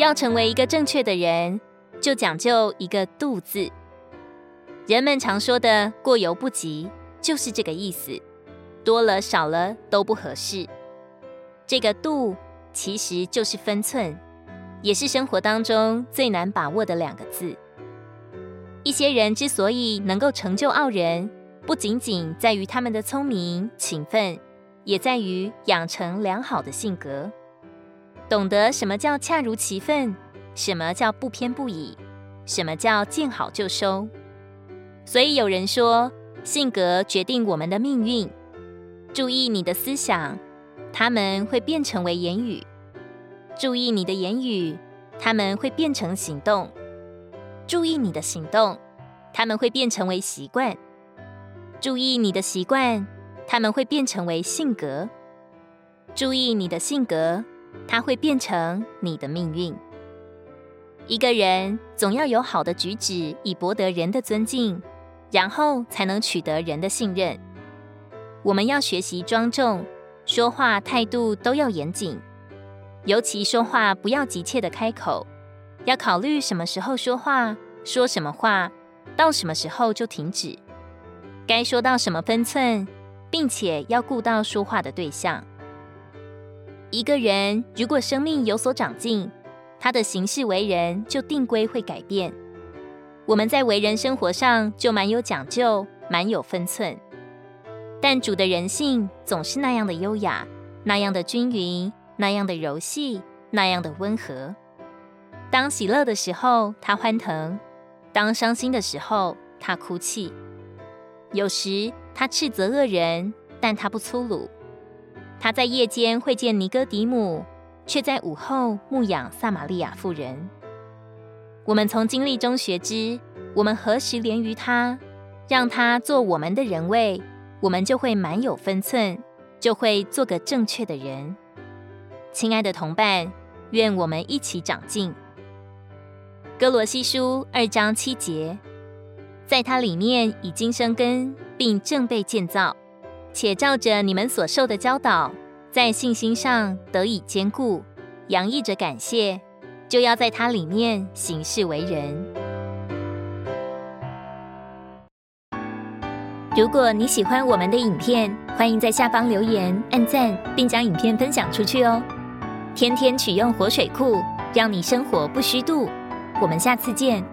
要成为一个正确的人，就讲究一个度字。人们常说的过犹不及，就是这个意思，多了少了都不合适。这个度其实就是分寸，也是生活当中最难把握的两个字。一些人之所以能够成就傲人，不仅仅在于他们的聪明、勤奋，也在于养成良好的性格，懂得什么叫恰如其分，什么叫不偏不倚，什么叫见好就收。所以有人说，性格决定我们的命运。注意你的思想，它们会变成为言语；注意你的言语，它们会变成行动；注意你的行动，它们会变成为习惯；注意你的习惯，它们会变成为性格；注意你的性格，它会变成你的命运。一个人总要有好的举止，以博得人的尊敬，然后才能取得人的信任。我们要学习庄重，说话态度都要严谨，尤其说话不要急切的开口，要考虑什么时候说话，说什么话，到什么时候就停止，该说到什么分寸，并且要顾到说话的对象。一个人如果生命有所长进，他的行事为人就定规会改变。我们在为人生活上就蛮有讲究，蛮有分寸。但主的人性总是那样的优雅，那样的均匀，那样的柔细，那样的温和。当喜乐的时候，他欢腾；当伤心的时候，他哭泣。有时他斥责恶人，但他不粗鲁。他在夜间会见尼哥底母，却在午后牧养撒玛利亚妇人。我们从经历中学知，我们何时连于他，让他做我们的人位，我们就会蛮有分寸，就会做个正确的人。亲爱的同伴，愿我们一起长进。哥罗西书2章7节，在他里面已经生根，并正被建造，且照着你们所受的教导，在信心上得以坚固，洋溢着感谢，就要在它里面行事为人。如果你喜欢我们的影片，欢迎在下方留言、按赞，并将影片分享出去哦。天天取用活水库，让你生活不虚度。我们下次见。